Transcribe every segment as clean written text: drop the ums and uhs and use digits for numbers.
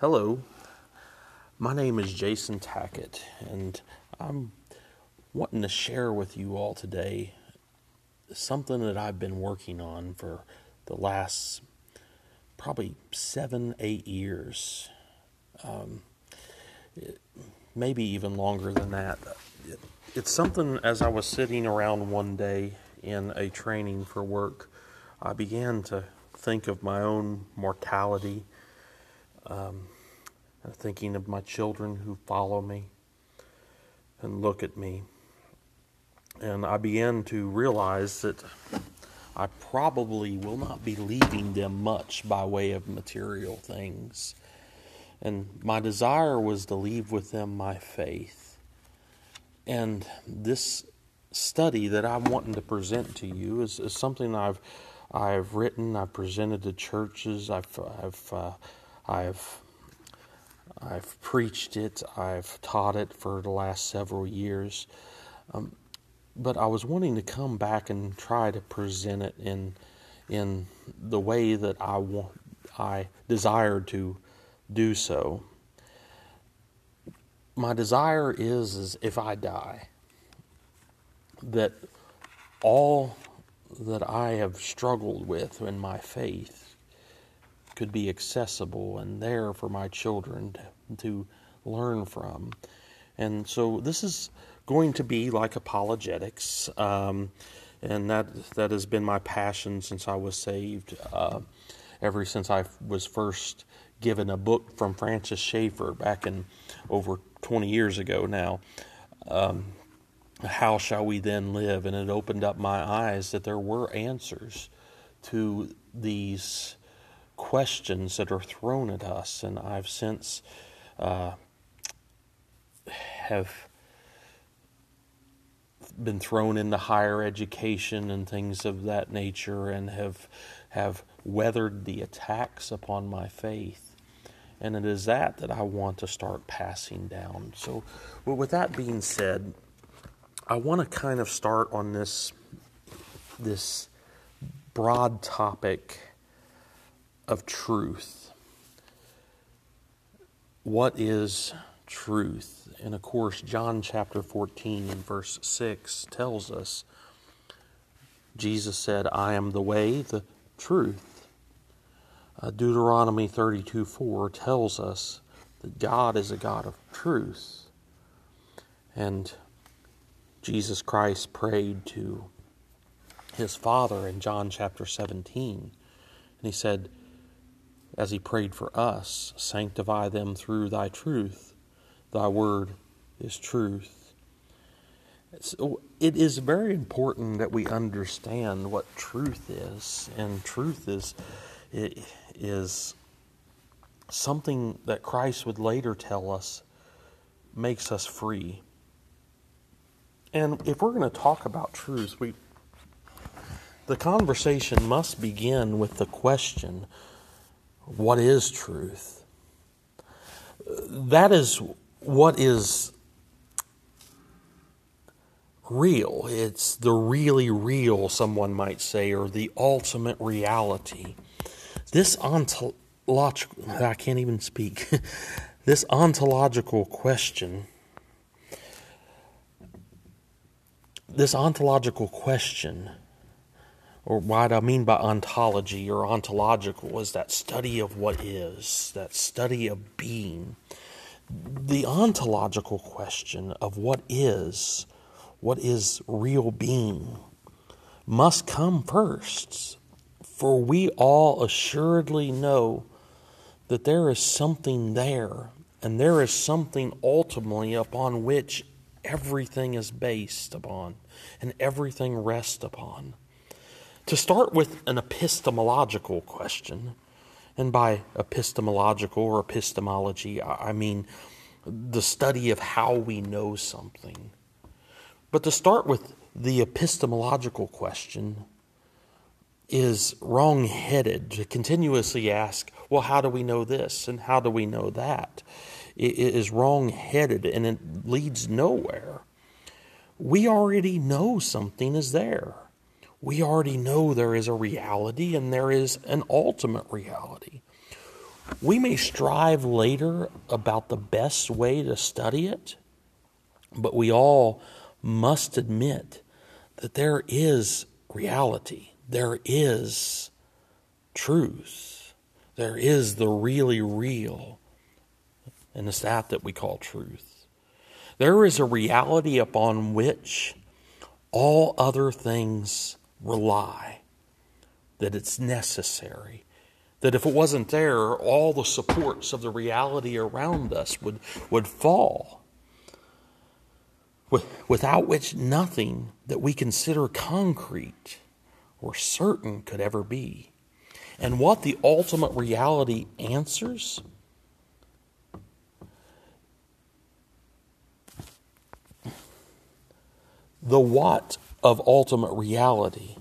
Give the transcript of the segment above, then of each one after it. Hello, my name is Jason Tackett, and I'm wanting to share with you all today something that I've been working on for the last probably 7-8 years, maybe even longer than that. It's something, as I was sitting around one day in a training for work, I began to think of my own mortality, thinking of my children who follow me and look at me. And I began to realize that I probably will not be leaving them much by way of material things. And my desire was to leave with them my faith. And this study that I'm wanting to present to you is something I've written, I've presented to churches, I've preached it, I've taught it for the last several years, but I was wanting to come back and try to present it in the way that I desired to do so. My desire is if I die, that all that I have struggled with in my faith could be accessible and there for my children to learn from. And so this is going to be like apologetics, and that has been my passion since I was saved, ever since I was first given a book from Francis Schaeffer back in over 20 years ago now, How Shall We Then Live? And it opened up my eyes that there were answers to these questions that are thrown at us, and I've since have been thrown into higher education and things of that nature, and have weathered the attacks upon my faith, and it is that I want to start passing down. So, well, with that being said, I want to kind of start on this broad topic of truth. What is truth? And of course, John chapter 14 verse 6 tells us, Jesus said, "I am the way, the truth." Deuteronomy 32:4 tells us that God is a God of truth. And Jesus Christ prayed to his Father in John chapter 17, and he said, as he prayed for us, "Sanctify them through thy truth. Thy word is truth." So it is very important that we understand what truth is. And truth is something that Christ would later tell us makes us free. And if we're going to talk about truth, the conversation must begin with the question, what is truth? That is what is real. It's the really real, someone might say, or the ultimate reality. This ontological question, or what I mean by ontology or ontological is that study of what is, that study of being. The ontological question of what is real being, must come first. For we all assuredly know that there is something there, and there is something ultimately upon which everything is based upon, and everything rests upon. To start with an epistemological question, and by epistemological or epistemology, I mean the study of how we know something. But to start with the epistemological question is wrong-headed, to continuously ask, well, how do we know this and how do we know that? It is wrong-headed and it leads nowhere. We already know something is there. We already know there is a reality and there is an ultimate reality. We may strive later about the best way to study it, but we all must admit that there is reality, there is truth, there is the really real, and it's that we call truth. There is a reality upon which all other things rely, that it's necessary, that if it wasn't there, all the supports of the reality around us would fall, without which nothing that we consider concrete or certain could ever be. And what the ultimate reality answers the what of ultimate reality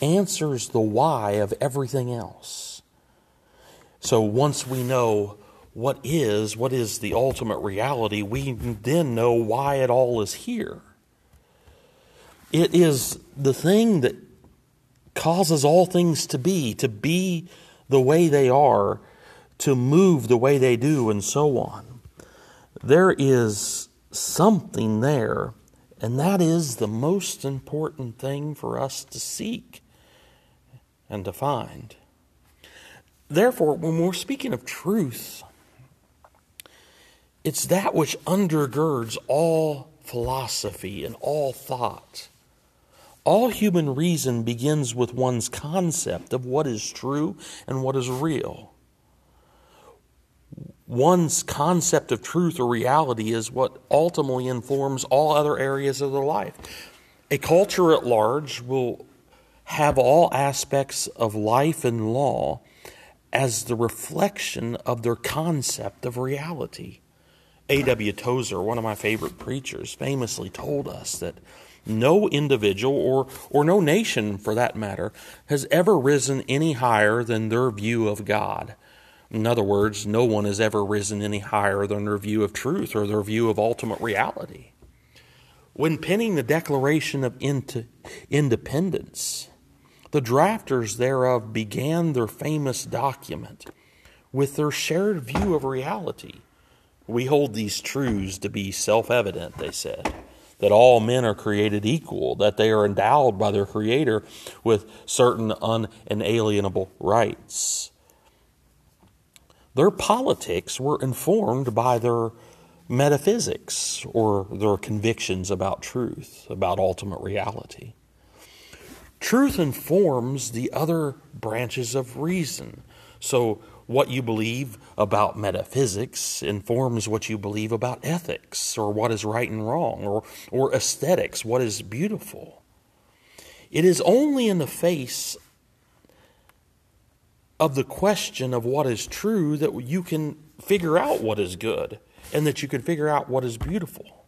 answers the why of everything else. So once we know what is the ultimate reality, we then know why it all is here. It is the thing that causes all things to be the way they are, to move the way they do, and so on. There is something there, and that is the most important thing for us to seek and to find. Therefore, when we're speaking of truth, it's that which undergirds all philosophy and all thought. All human reason begins with one's concept of what is true and what is real. One's concept of truth or reality is what ultimately informs all other areas of their life. A culture at large will have all aspects of life and law as the reflection of their concept of reality. A.W. Tozer, one of my favorite preachers, famously told us that no individual or no nation, for that matter, has ever risen any higher than their view of God. In other words, no one has ever risen any higher than their view of truth or their view of ultimate reality. When penning the Declaration of Independence, the drafters thereof began their famous document with their shared view of reality. We hold these truths to be self-evident, they said, that all men are created equal, that they are endowed by their Creator with certain unalienable rights. Their politics were informed by their metaphysics, or their convictions about truth, about ultimate reality. Truth informs the other branches of reason. So what you believe about metaphysics informs what you believe about ethics, or what is right and wrong, or aesthetics, what is beautiful. It is only in the face of the question of what is true that you can figure out what is good, and that you can figure out what is beautiful.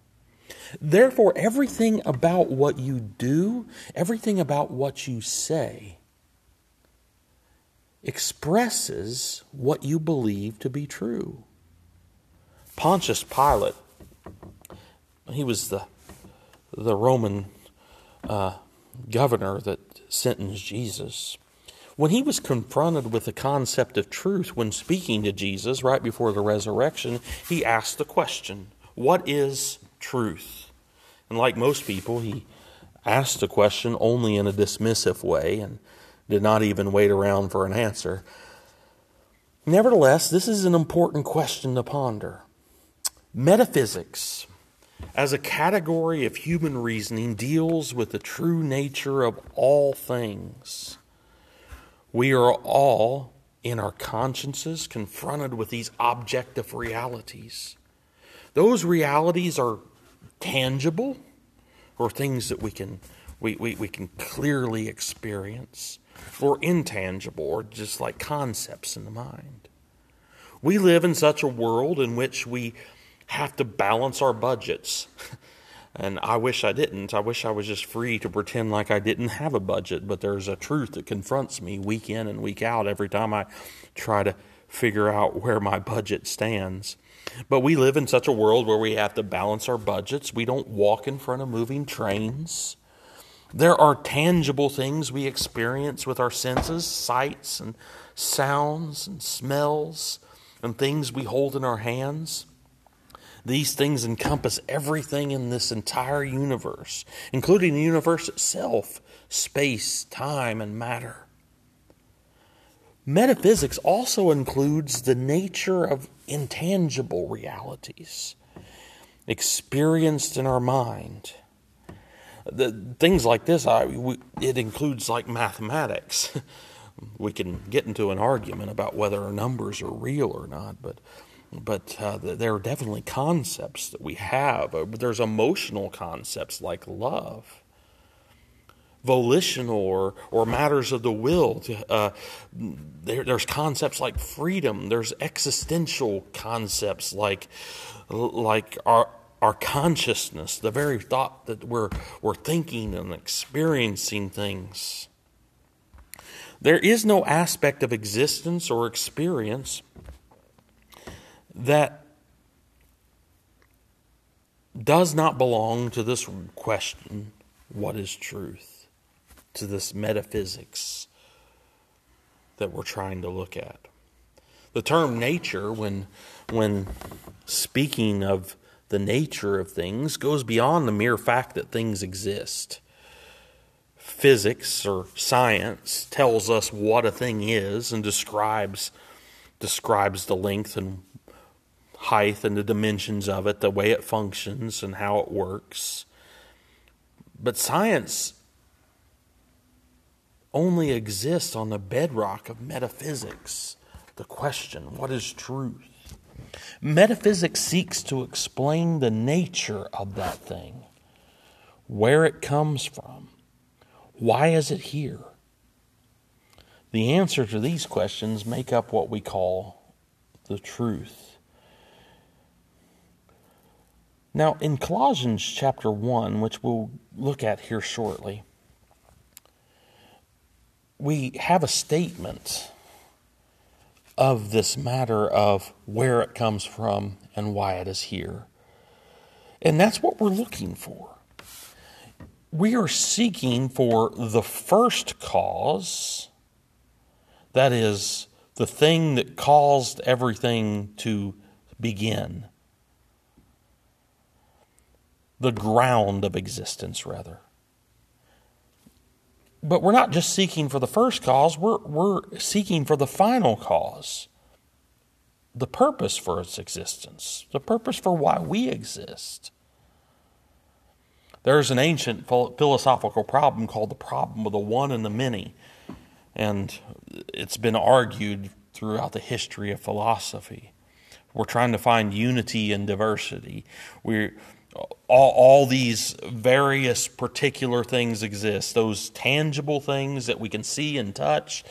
Therefore, everything about what you do, everything about what you say, expresses what you believe to be true. Pontius Pilate, he was the Roman governor that sentenced Jesus. When he was confronted with the concept of truth when speaking to Jesus right before the resurrection, he asked the question, what is truth? And like most people, he asked the question only in a dismissive way and did not even wait around for an answer. Nevertheless, this is an important question to ponder. Metaphysics, as a category of human reasoning, deals with the true nature of all things. We are all, in our consciences, confronted with these objective realities. Those realities are tangible, or things that we can clearly experience, or intangible, or just like concepts in the mind. We live in such a world in which we have to balance our budgets. And I wish I didn't. I wish I was just free to pretend like I didn't have a budget. But there's a truth that confronts me week in and week out every time I try to figure out where my budget stands. But we live in such a world where we have to balance our budgets. We don't walk in front of moving trains. There are tangible things we experience with our senses, sights and sounds and smells and things we hold in our hands. These things encompass everything in this entire universe, including the universe itself, space, time, and matter. Metaphysics also includes the nature of intangible realities experienced in our mind. Things like this, it includes like mathematics. We can get into an argument about whether numbers are real or not, but there are definitely concepts that we have. There's emotional concepts like love, volitional or matters of the will. There's concepts like freedom. There's existential concepts like our consciousness, the very thought that we're thinking and experiencing things. There is no aspect of existence or experience that does not belong to this question, what is truth, to this metaphysics that we're trying to look at. The term nature, when speaking of the nature of things, goes beyond the mere fact that things exist. Physics or science tells us what a thing is and describes the length and height and the dimensions of it, the way it functions and how it works. But science only exists on the bedrock of metaphysics, the question, what is truth? Metaphysics seeks to explain the nature of that thing, where it comes from, why is it here? The answer to these questions make up what we call the truth. Now, in Colossians chapter 1, which we'll look at here shortly, we have a statement of this matter of where it comes from and why it is here. And that's what we're looking for. We are seeking for the first cause, that is, the thing that caused everything to begin. The ground of existence, rather. But we're not just seeking for the first cause, we're seeking for the final cause, the purpose for its existence, the purpose for why we exist. There's an ancient philosophical problem called the problem of the one and the many, and it's been argued throughout the history of philosophy. We're trying to find unity in diversity. All these various particular things exist, those tangible things that we can see and touch,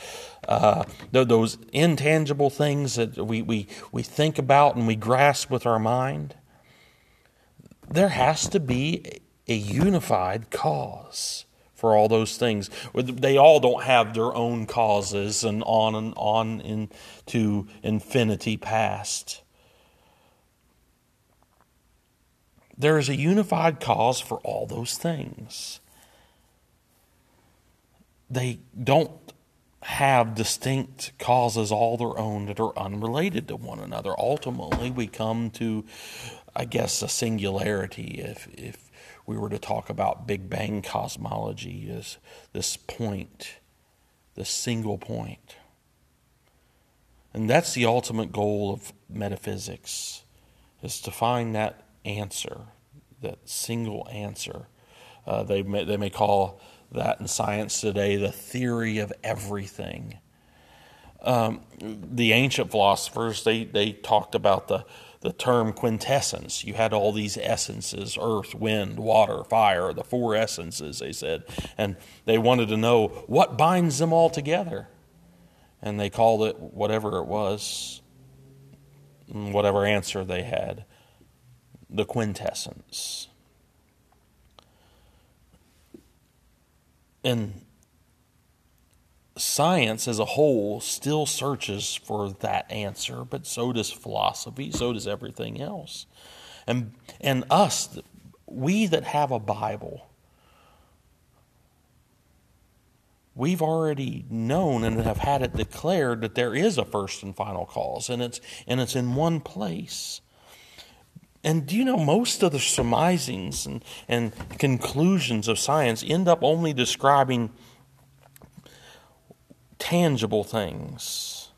those intangible things that we think about and we grasp with our mind. There has to be a unified cause for all those things. They all don't have their own causes and on into infinity past. There is a unified cause for all those things. They don't have distinct causes all their own that are unrelated to one another. Ultimately, we come to, I guess, a singularity. If we were to talk about Big Bang cosmology, is this point, this single point. And that's the ultimate goal of metaphysics, is to find that answer, that single answer. They may call that in science today the theory of everything. The ancient philosophers, they talked about the term quintessence. You had all these essences, earth, wind, water, fire, the four essences, they said. And they wanted to know what binds them all together. And they called it whatever it was, whatever answer they had, the quintessence. And science as a whole still searches for that answer, but so does philosophy, so does everything else. And us, we that have a Bible, we've already known and have had it declared that there is a first and final cause, and it's in one place. And do you know most of the surmisings and conclusions of science end up only describing tangible things.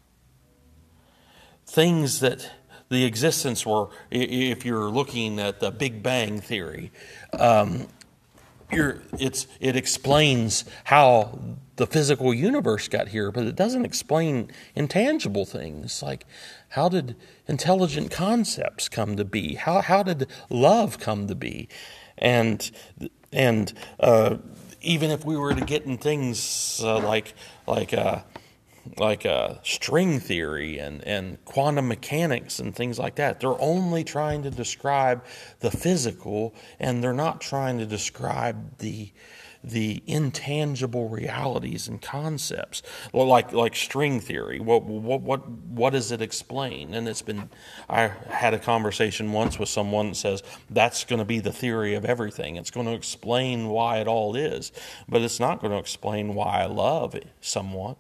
Things that the existence were, if you're looking at the Big Bang Theory, it explains how the physical universe got here, but it doesn't explain intangible things like how did intelligent concepts come to be? How did love come to be? And even if we were to get in things like string theory and quantum mechanics and things like that, they're only trying to describe the physical, and they're not trying to describe the intangible realities and concepts. Like string theory, what does it explain? And it's been, I had a conversation once with someone that says that's going to be the theory of everything. It's going to explain why it all is, but it's not going to explain why I love someone.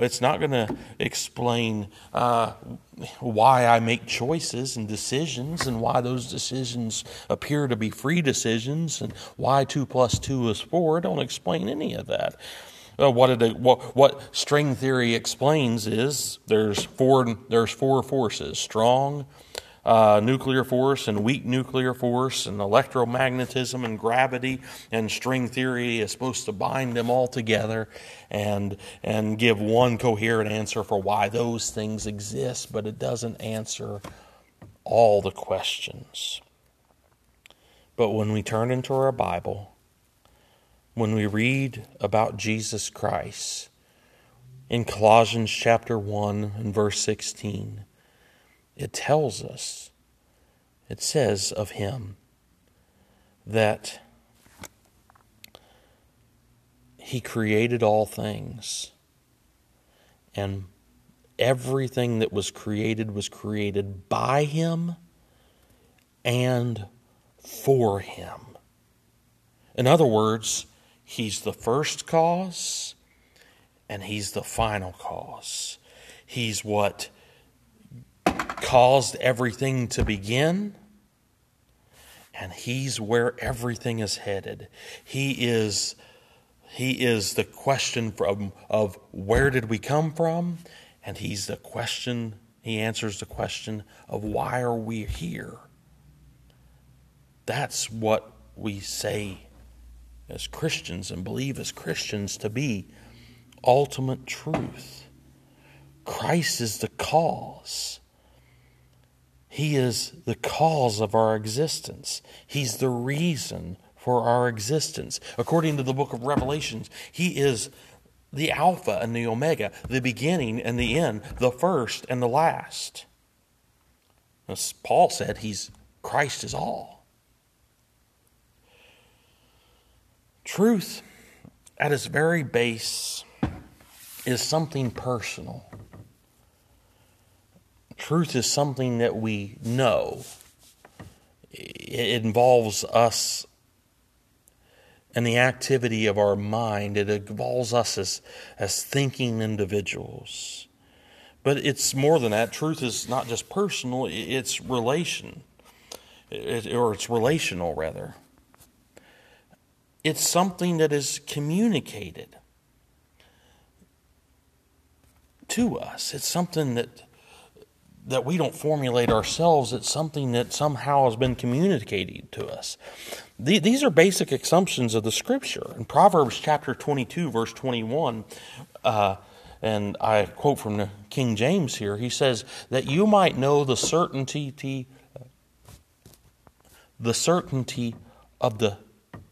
It's not going to explain why I make choices and decisions, and why those decisions appear to be free decisions, and why 2 + 2 is 4. Don't explain any of that. What string theory explains is there's four forces: strong nuclear force and weak nuclear force, and electromagnetism and gravity, and string theory is supposed to bind them all together and give one coherent answer for why those things exist, but it doesn't answer all the questions. But when we turn into our Bible, when we read about Jesus Christ in Colossians chapter 1 and verse 16, it tells us, it says of him that he created all things, and everything that was created by him and for him. In other words, he's the first cause and he's the final cause. He's what caused everything to begin, and he's where everything is headed. He is the question of where did we come from, and he's the question, he answers the question of why are we here. That's what we say as Christians and believe as Christians to be ultimate truth. Christ is the cause. He is the cause of our existence. He's the reason for our existence. According to the book of Revelations, he is the Alpha and the Omega, the beginning and the end, the first and the last. As Paul said, Christ is all. Truth, at its very base, is something personal. Truth is something that we know. It involves us and the activity of our mind. It involves us as thinking individuals. But it's more than that. Truth is not just personal, it's relational rather. It's something that is communicated to us. It's something that we don't formulate ourselves. It's something that somehow has been communicated to us. These are basic assumptions of the Scripture. In Proverbs chapter 22, verse 21, and I quote from the King James here, he says, that you might know the certainty of the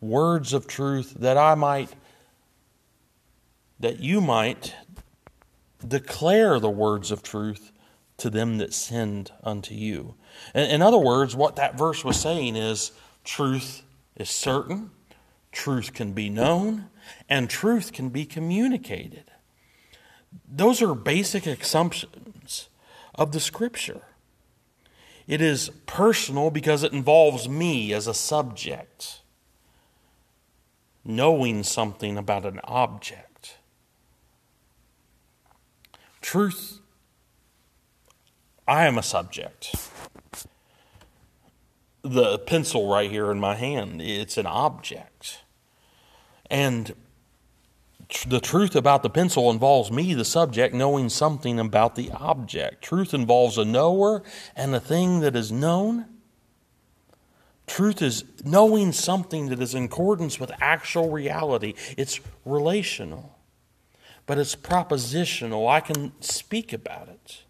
words of truth, that you might declare the words of truth to them that sinned unto you. In other words, what that verse was saying is truth is certain, truth can be known, and truth can be communicated. Those are basic assumptions of the Scripture. It is personal because it involves me as a subject knowing something about an object. truth, I am a subject. The pencil right here in my hand, it's an object. And the truth about the pencil involves me, the subject, knowing something about the object. Truth involves a knower and a thing that is known. Truth is knowing something that is in accordance with actual reality. It's relational, but it's propositional. I can speak about it.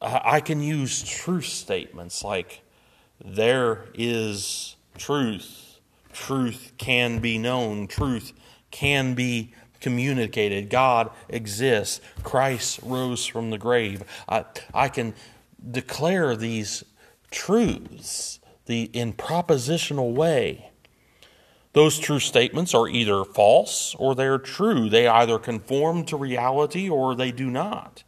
I can use truth statements like, there is truth. Truth can be known. Truth can be communicated. God exists. Christ rose from the grave. I can declare these truths in propositional way. Those true statements are either false or they're true. They either conform to reality or they do not.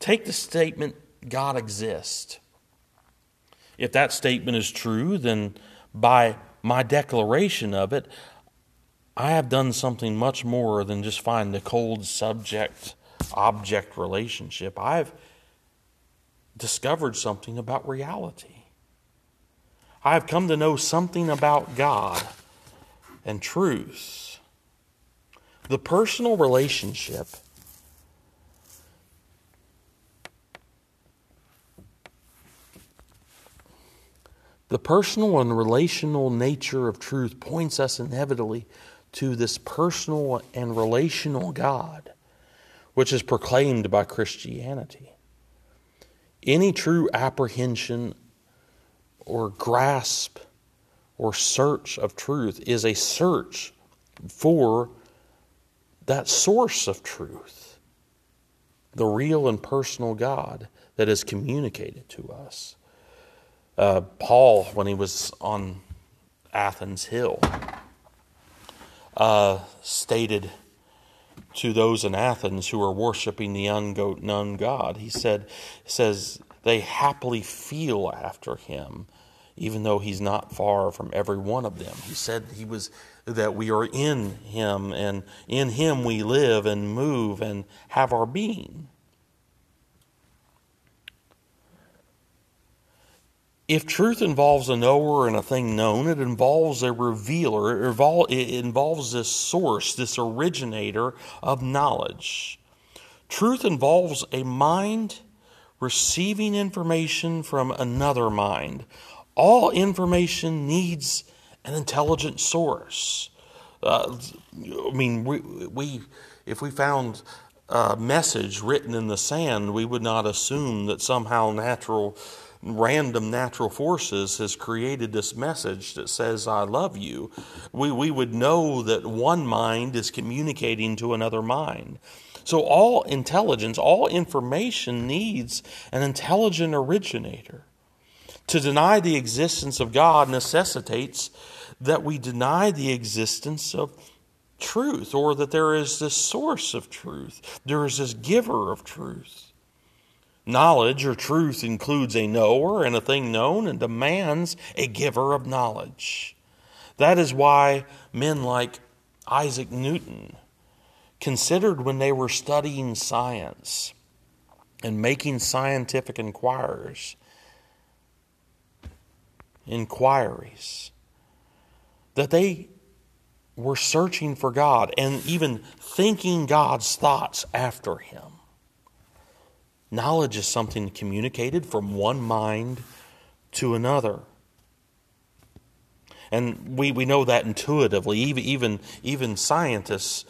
Take the statement, God exists. If that statement is true, then by my declaration of it, I have done something much more than just find the cold subject-object relationship. I've discovered something about reality. I have come to know something about God and truth. The personal relationship The personal and relational nature of truth points us inevitably to this personal and relational God, which is proclaimed by Christianity. Any true apprehension or grasp or search of truth is a search for that source of truth, the real and personal God that is communicated to us. Paul, when he was on Athens Hill, stated to those in Athens who were worshiping the unknown God, he says, they happily feel after him, even though he's not far from every one of them. He said that we are in him, and in him we live and move and have our being. If truth involves a knower and a thing known, it involves a revealer. It involves this source, this originator of knowledge. Truth involves a mind receiving information from another mind. All information needs an intelligent source. If we found a message written in the sand, we would not assume that somehow random natural forces has created this message that says, I love you. We would know that one mind is communicating to another mind. So all intelligence, all information needs an intelligent originator. To deny the existence of God necessitates that we deny the existence of truth, or that there is this source of truth. There is this giver of truth. Knowledge or truth includes a knower and a thing known, and demands a giver of knowledge. That is why men like Isaac Newton considered, when they were studying science and making scientific inquiries, that they were searching for God and even thinking God's thoughts after him. Knowledge is something communicated from one mind to another. And we know that intuitively. Even scientists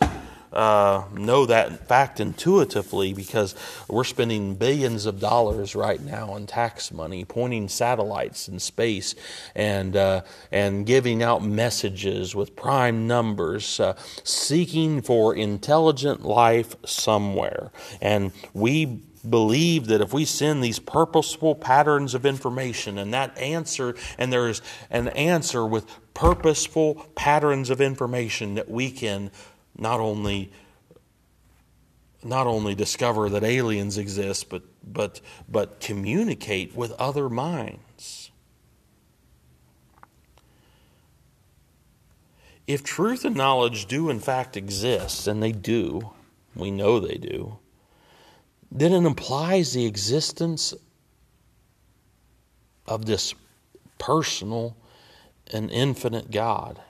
know that fact intuitively, because we're spending billions of dollars right now in tax money pointing satellites in space and giving out messages with prime numbers, seeking for intelligent life somewhere. And we believe that if we send these purposeful patterns of information and there is an answer with purposeful patterns of information, that we can not only discover that aliens exist, but communicate with other minds. If truth and knowledge do in fact exist, and they do, We know they do. Then it implies the existence of this personal and infinite God,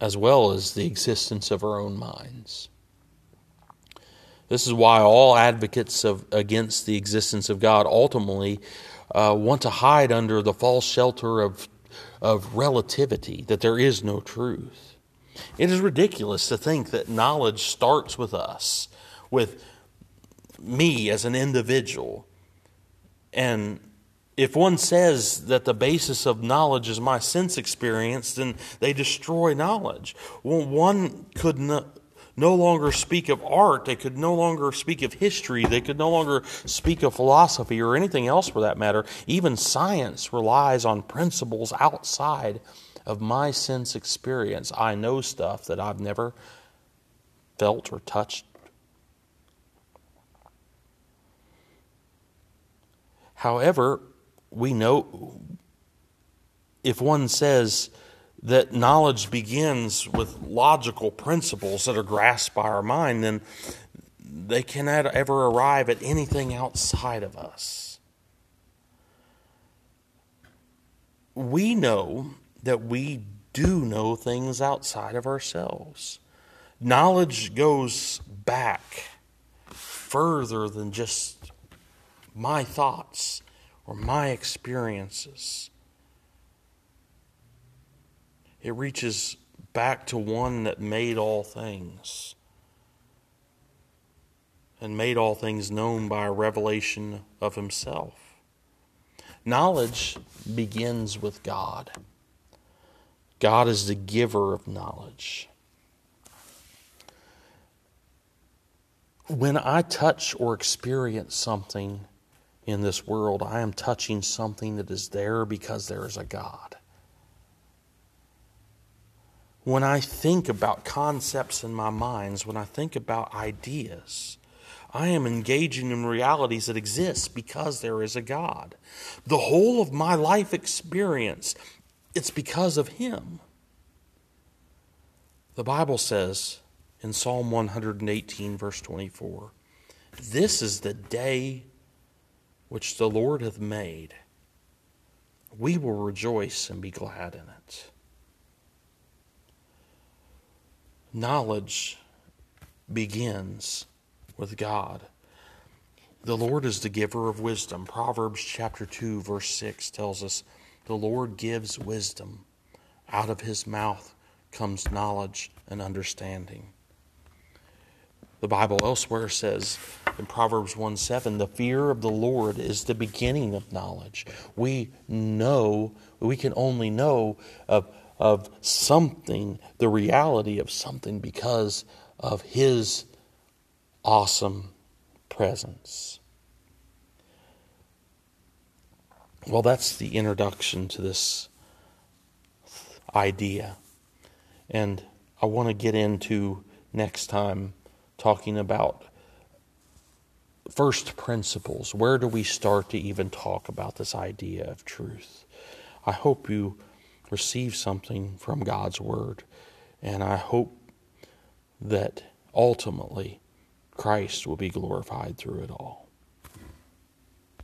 as well as the existence of our own minds. This is why all advocates against the existence of God ultimately want to hide under the false shelter of relativity, that there is no truth. It is ridiculous to think that knowledge starts with us, with me as an individual. And if one says that the basis of knowledge is my sense experience, then they destroy knowledge. Well, one could no longer speak of art. They could no longer speak of history. They could no longer speak of philosophy or anything else for that matter. Even science relies on principles outside of my sense experience. I know stuff that I've never felt or touched. However, we know if one says that knowledge begins with logical principles that are grasped by our mind, then they cannot ever arrive at anything outside of us. We know that we do know things outside of ourselves. Knowledge goes back further than just my thoughts or my experiences. It reaches back to one that made all things and made all things known by a revelation of himself. Knowledge begins with God. God is the giver of knowledge. When I touch or experience something in this world, I am touching something that is there because there is a God. When I think about concepts in my minds, when I think about ideas, I am engaging in realities that exist because there is a God. The whole of my life experience, it's because of Him. The Bible says in Psalm 118, verse 24, "This is the day which the Lord hath made. We will rejoice and be glad in it." Knowledge begins with God. The Lord is the giver of wisdom. Proverbs chapter 2, verse 6 tells us, "The Lord gives wisdom. Out of His mouth comes knowledge and understanding." The Bible elsewhere says in Proverbs 1:7, "The fear of the Lord is the beginning of knowledge." We can only know of something, the reality of something, because of His awesome presence. Well, that's the introduction to this idea. And I want to get into next time talking about first principles. Where do we start to even talk about this idea of truth? I hope you receive something from God's Word, and I hope that ultimately Christ will be glorified through it all.